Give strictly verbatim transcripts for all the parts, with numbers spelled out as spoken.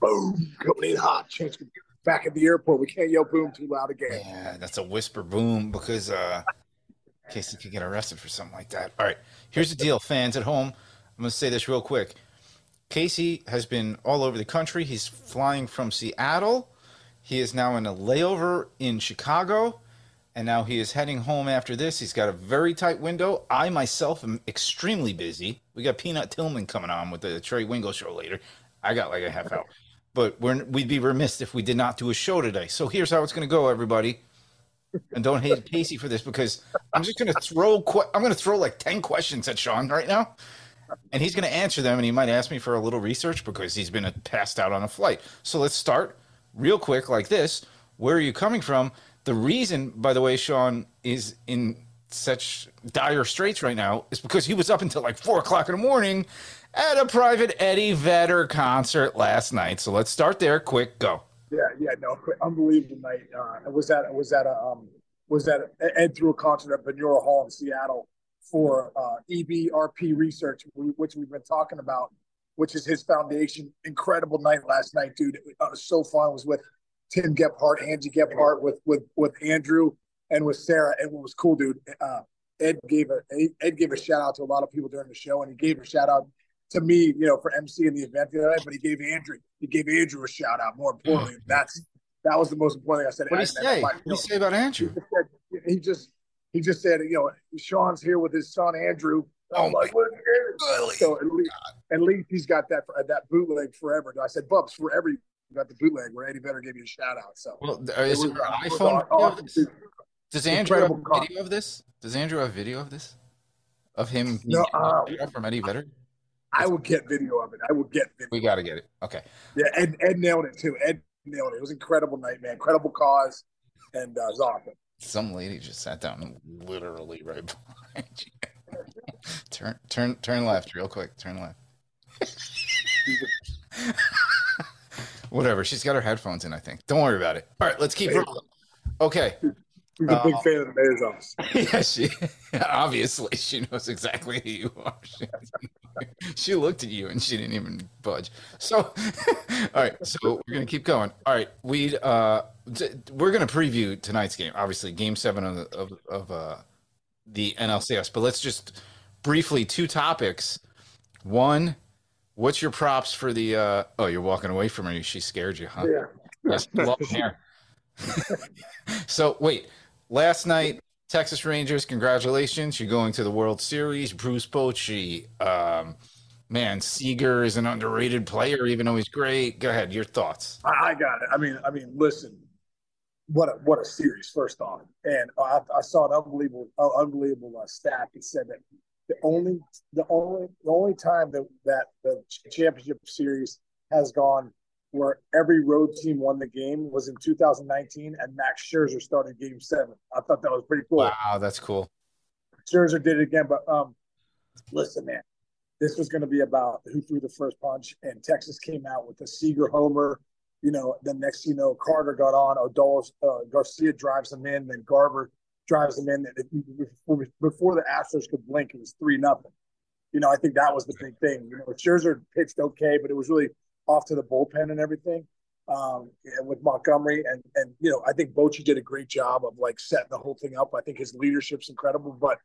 boom, coming in hot. Chance back at the airport. We can't yell boom too loud again. Yeah, that's a whisper boom because uh, Casey could get arrested for something like that. All right, here's the deal, fans at home. I'm going to say this real quick. Casey has been all over the country. He's flying from Seattle. He is now in a layover in Chicago, and now he is heading home after this. He's got a very tight window. I, myself, am extremely busy. We got Peanut Tillman coming on with the Trey Wingo show later. I got like a half hour. But we're, we'd be remiss if we did not do a show today. So here's how it's going to go, everybody. And don't hate Casey for this because I'm just going to throw – I'm going to throw like ten questions at Sean right now. And he's going to answer them, and he might ask me for a little research because he's been passed out on a flight. So let's start real quick like this. Where are you coming from? The reason, by the way, Sean is in such dire straits right now is because he was up until like four o'clock in the morning at a private Eddie Vedder concert last night. So let's start there. Quick, go. Yeah, yeah, no, unbelievable night. Uh, was that was that a um, was that a, Ed threw a concert at Venura Hall in Seattle for uh, E B R P Research, which we've been talking about, which is his foundation. Incredible night last night, dude. It was so fun. I was with Tim Gephardt, Angie Gephardt, with with with Andrew and with Sarah. And what was cool, dude, uh, Ed gave a Ed gave a shout out to a lot of people during the show, and he gave a shout out to me, you know, for emceeing the event the other night. But he gave Andrew he gave Andrew a shout out. More importantly, that's that was the most important thing I said. What did he say? What did he say about Andrew? He just said, he just He just said, you know, Sean's here with his son, Andrew. Oh, I'm like, what is so at least, at least he's got that for, uh, that bootleg forever. I said, Bubs, forever you got the bootleg where Eddie Vedder gave you a shout-out. So, well, is it, it was, an iPhone awesome. Video Does Andrew have a video of this? Does Andrew have video of this? Of him no, uh, from Eddie Vedder? I, I will get video of it. I will get video. We got to get it. Okay. Yeah, Ed, Ed nailed it, too. Ed nailed it. It was an incredible night, man. Incredible cause, and uh, it was awesome. Some lady just sat down literally right behind you. turn, turn, turn left real quick. Turn left. Whatever. She's got her headphones in, I think. Don't worry about it. All right, let's keep rolling. Okay. She's a big um, fan of the mayor's office. Yeah, she obviously she knows exactly who you are. She, she looked at you and she didn't even budge. So, all right. So we're gonna keep going. All right, we uh, we're gonna preview tonight's game. Obviously, Game Seven of the, of, of uh, the N L C S. But let's just briefly two topics. One, what's your props for the? Uh, oh, you're walking away from her. She scared you, huh? Yeah. Yes, long hair. So wait. Last night, Texas Rangers, congratulations. You're going to the World Series. Bruce Bochy, um, man, Seager is an underrated player, even though he's great. Go ahead, your thoughts. I got it. I mean, I mean, listen, what a, what a series, first off. And I, I saw an unbelievable uh, unbelievable uh, stat that said that the only the only, the only time that, that the championship series has gone where every road team won the game was in two thousand nineteen, and Max Scherzer started Game Seven. I thought that was pretty cool. Wow, that's cool. Scherzer did it again, but um, listen, man, this was going to be about who threw the first punch, and Texas came out with a Seager homer. You know, the next you know, Carter got on. Adolis uh, Garcia drives him in, then Garber drives him in. And before the Astros could blink, it was three nothing. You know, I think that was the big thing. You know, Scherzer pitched okay, but it was really off to the bullpen and everything um, and with Montgomery. And, and, you know, I think Bochy did a great job of, like, setting the whole thing up. I think his leadership's incredible. But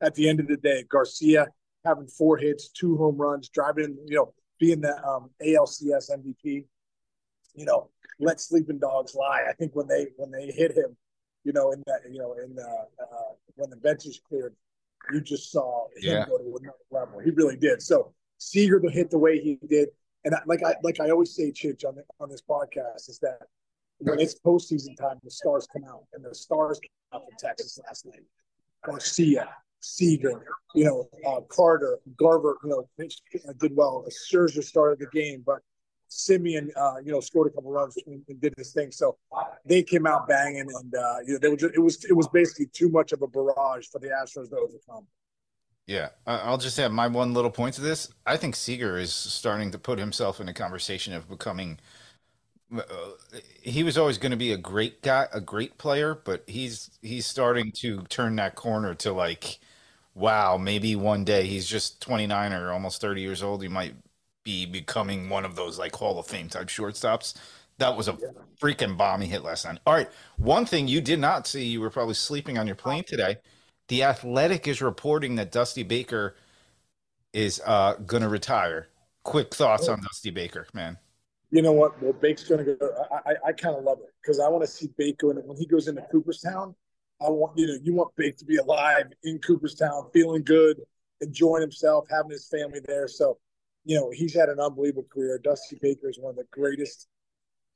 at the end of the day, Garcia having four hits, two home runs, driving, you know, being the um, A L C S M V P, you know, let sleeping dogs lie. I think when they when they hit him, you know, in that, you know, in the, uh, when the benches cleared, you just saw him yeah. go to another level. He really did. So Seager to hit the way he did. And like I like I always say, Chich, on the, on this podcast, is that when it's postseason time, the stars come out, and the stars came out from Texas last night. Garcia, Seager, you know, uh, Carter, Garver, you know, did well. Scherzer started the game, but Simeon, uh, you know, scored a couple runs and, and did his thing. So they came out banging, and uh, you know, they were just, it was it was basically too much of a barrage for the Astros to overcome. Yeah, I'll just add my one little point to this. I think Seager is starting to put himself in a conversation of becoming uh, – he was always going to be a great guy, a great player, but he's he's starting to turn that corner to like, wow, maybe one day he's just twenty-nine or almost thirty years old. He might be becoming one of those like Hall of Fame type shortstops. That was a freaking bomb he hit last night. All right, one thing you did not see, you were probably sleeping on your plane today. The Athletic is reporting that Dusty Baker is uh, going to retire. Quick thoughts on Dusty Baker, man. You know what? Well, Baker's going to go. I, I, I kind of love it because I want to see Baker. And when he goes into Cooperstown, I want you know you want Baker to be alive in Cooperstown, feeling good, enjoying himself, having his family there. So, you know, he's had an unbelievable career. Dusty Baker is one of the greatest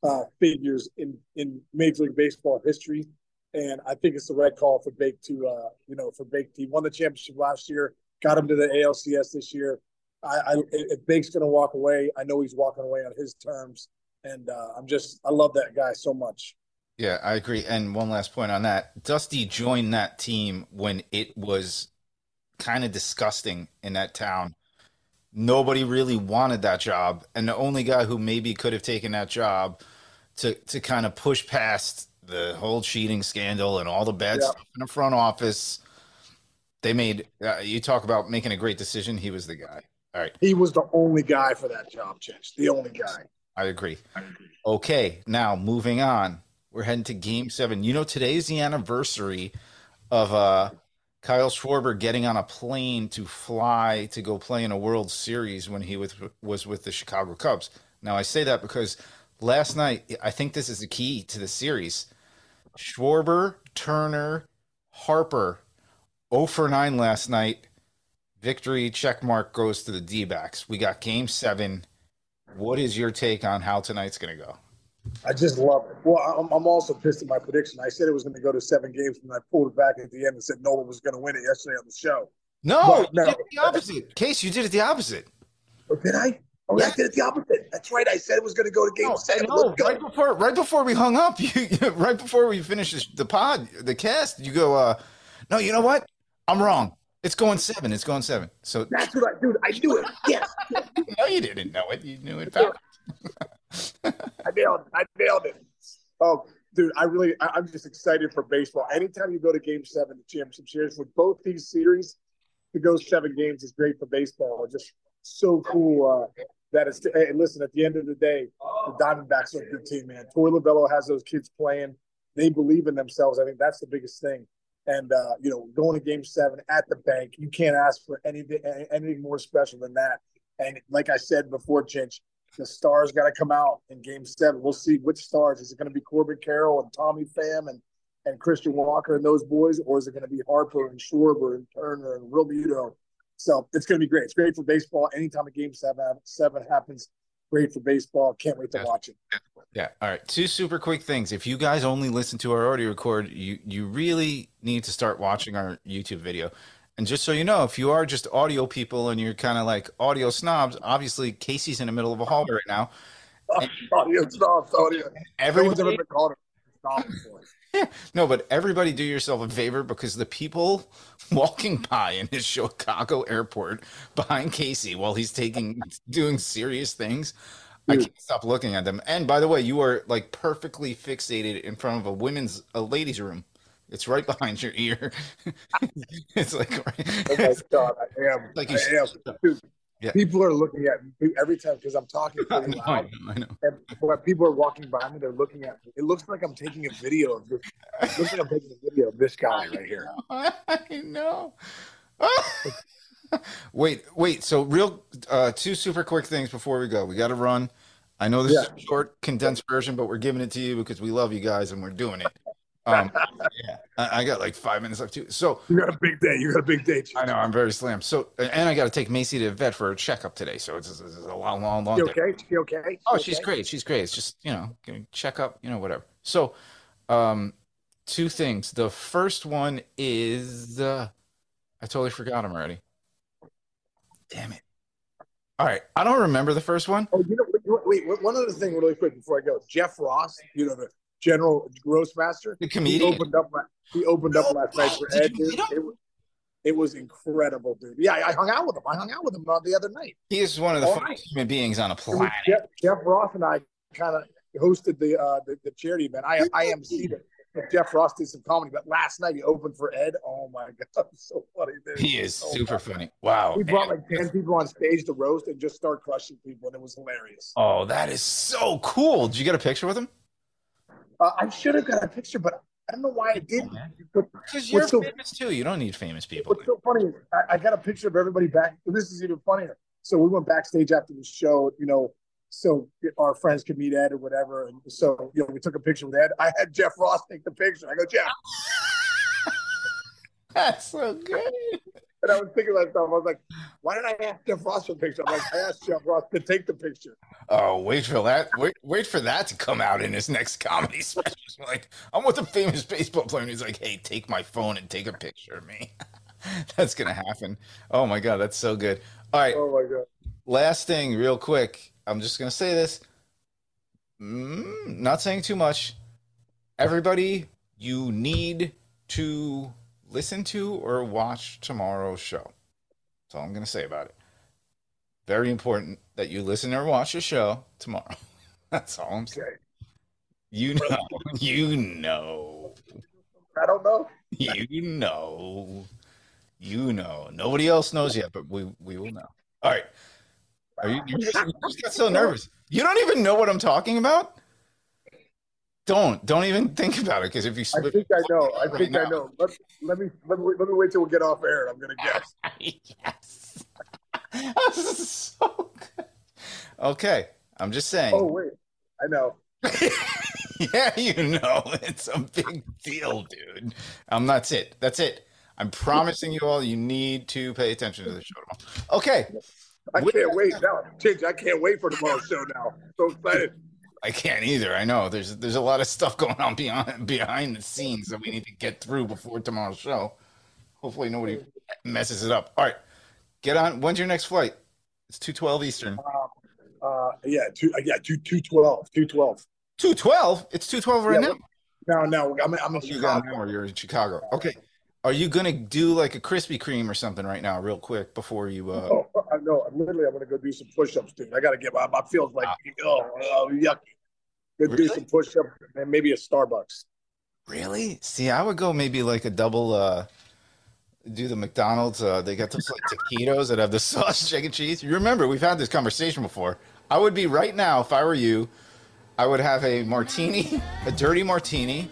uh, figures in, in Major League Baseball history. And I think it's the right call for Baker to, uh, you know, for Baker. He won the championship last year, got him to the A L C S this year. I, I if Baker's going to walk away, I know he's walking away on his terms. And uh, I'm just, I love that guy so much. Yeah, I agree. And one last point on that. Dusty joined that team when it was kind of disgusting in that town. Nobody really wanted that job. And the only guy who maybe could have taken that job to, to kind of push past the whole cheating scandal and all the bad yeah. stuff in the front office. They made, uh, you talk about making a great decision. He was the guy. All right. He was the only guy for that job, Chich. The only guy. I agree. I agree. Okay. Now moving on, we're heading to game seven. You know, today is the anniversary of uh Kyle Schwarber getting on a plane to fly to go play in a World Series when he was, was with the Chicago Cubs. Now I say that because last night, I think this is the key to the series. Schwarber, Turner, Harper, oh for nine last night. Victory checkmark goes to the D-backs. We got game seven. What is your take on how tonight's going to go? I just love it. Well, I'm, I'm also pissed at my prediction. I said it was going to go to seven games, and I pulled it back at the end and said no one was going to win it yesterday on the show. No, but, you no. did it the opposite. Case, you did it the opposite. Oh, did I? Oh, yeah. I did it the opposite. That's right. I said it was going to go to game no, seven. No, right before, right before we hung up, you, right before we finished the pod, the cast, you go, uh, no, you know what? I'm wrong. It's going seven. It's going seven. So that's what I do. I do it. Yes. No, you didn't know it. You knew it. I nailed it. I nailed it. Oh, dude, I really, I, I'm just excited for baseball. Anytime you go to game seven, the championship series, with both these series, to go seven games is great for baseball. It's just so cool uh, that it's, t- hey, listen, at the end of the day, the Diamondbacks are a good team, man. Torey Lovullo has those kids playing. They believe in themselves. I think that's the biggest thing. And, uh, you know, going to game seven at the bank, you can't ask for anything anything more special than that. And like I said before, Chinch, the stars got to come out in game seven. We'll see which stars. Is it going to be Corbin Carroll and Tommy Pham and, and Christian Walker and those boys, or is it going to be Harper and Schwarber and Turner and Robito? So it's going to be great. It's great for baseball. Anytime a game seven, seven happens, great for baseball. Can't wait to yeah. watch it. Yeah. All right. Two super quick things. If you guys only listen to our audio record, you, you really need to start watching our YouTube video. And just so you know, if you are just audio people and you're kind of like audio snobs, obviously Casey's in the middle of a hallway right now. And audio snobs. Audio. Everyone's no ever been called a snob. Yeah. No, but everybody do yourself a favor because the people walking by in his Chicago airport behind Casey while he's taking doing serious things, I can't stop looking at them. And by the way, you are like perfectly fixated in front of a women's a ladies' room. It's right behind your ear. It's like right. Oh my God, I am. Like you I am. Dude, yeah. People are looking at me every time because I'm talking pretty loud. I know, I know. And when people are walking by me, they're looking at me. It looks like I'm taking a video of this. It looks like I'm taking a video of this guy right here. I know. Wait, wait. So real, uh, two super quick things before we go. We got to run. I know this yeah. is a short, condensed version, but we're giving it to you because we love you guys and we're doing it. Um, yeah, I, I got like five minutes left too. So you got a big day. You got a big day. Chief. I know. I'm very slammed. So, and I got to take Macy to the vet for a checkup today. So it's, it's, it's a long, long, long. You okay? Day. You okay? Oh, you she's okay? great. She's great. It's just you know, checkup. You know, whatever. So, um, two things. The first one is uh, I totally forgot him already. Damn it! All right, I don't remember the first one. Oh, you know, wait, wait, wait one other thing, really quick before I go. Jeff Ross, you know the General Grossmaster, the comedian, he opened up. He opened no, up last night for Ed. Dude. It, was, it was incredible, dude. Yeah, I, I hung out with him. I hung out with him the other night. He is one of the funniest right. human beings on a planet. Jeff, Jeff Ross and I kind of hosted the, uh, the the charity event. I I emceed it. Jeff Ross did some comedy, but last night he opened for Ed. Oh my God, so funny! Dude. He is so super funny. funny. Wow, he brought like ten people on stage to roast and just start crushing people, and it was hilarious. Oh, that is so cool! Did you get a picture with him? Uh, I should have got a picture, but I don't know why I didn't. Because you're so, famous too. You don't need famous people. What's so funny is I, I got a picture of everybody back. This is even funnier. So we went backstage after the show, you know, so our friends could meet Ed or whatever. And so, you know, we took a picture with Ed. I had Jeff Ross take the picture. I go, Jeff. That's so good. And I was thinking to myself, I was like, why did I ask Jeff Ross for the picture? I'm like, I asked Jeff Ross to take the picture. Oh, wait for that. Wait, wait for that to come out in his next comedy special. Like, I'm with a famous baseball player. And he's like, hey, take my phone and take a picture of me. That's going to happen. Oh, my God. That's so good. All right. Oh, my God. Last thing real quick. I'm just going to say this. Mm, not saying too much. Everybody, you need to listen to or watch tomorrow's show. That's all I'm going to say about it. Very important that you listen or watch the show tomorrow. That's all I'm saying. You know. You know. I don't know. You know. You know. Nobody else knows yet, but we, we will know. All right. Are you, you just, you just got so nervous. You don't even know what I'm talking about? Don't. Don't even think about it, because if you slip, I think I know. I right think now. I know. Let, let, me, let, me, let me wait till we get off air, and I'm going to guess. Yes. This is so good. Okay. I'm just saying. Oh, wait. I know. Yeah, you know. It's a big deal, dude. Um, that's it. That's it. I'm promising you all you need to pay attention to the show tomorrow. Okay. I With can't wait now. Change. I can't wait for tomorrow's show now. So excited. I can't either. I know there's there's a lot of stuff going on beyond behind the scenes that we need to get through before tomorrow's show. Hopefully nobody messes it up. All right, get on. When's your next flight? It's two twelve Eastern. Uh, uh, yeah, two, yeah, two two twelve, two twelve, two twelve. It's two twelve right yeah, now. No, no, I'm I'm in Chicago. Or you're in Chicago. Okay. Are you gonna do like a Krispy Kreme or something right now, real quick, before you? Uh... Oh, I know. Literally, I'm gonna go do some push-ups, dude. I gotta get my, my feels like, oh, oh yucky. Go really? Do some push-ups and maybe a Starbucks. Really? See, I would go maybe like a double. Uh, do the McDonald's? Uh, they got those like taquitos that have the sauce, chicken, cheese. You remember we've had this conversation before. I would be right now if I were you. I would have a martini, a dirty martini.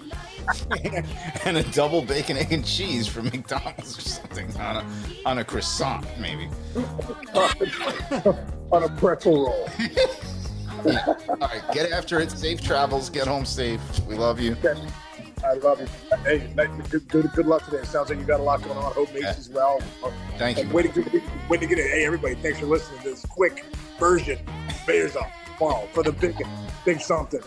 And a double bacon, egg, and cheese from McDonald's or something on a on a croissant, maybe. On a pretzel roll. Yeah. All right, get after it. Safe travels. Get home safe. We love you. I love you. Hey, good, good, good luck today. It sounds like you got a lot going on. Hope Mace yeah. as well. Thank and you. Way to, get, way to get it. Hey, everybody, thanks for listening to this quick version. Bears up tomorrow for the big, big something.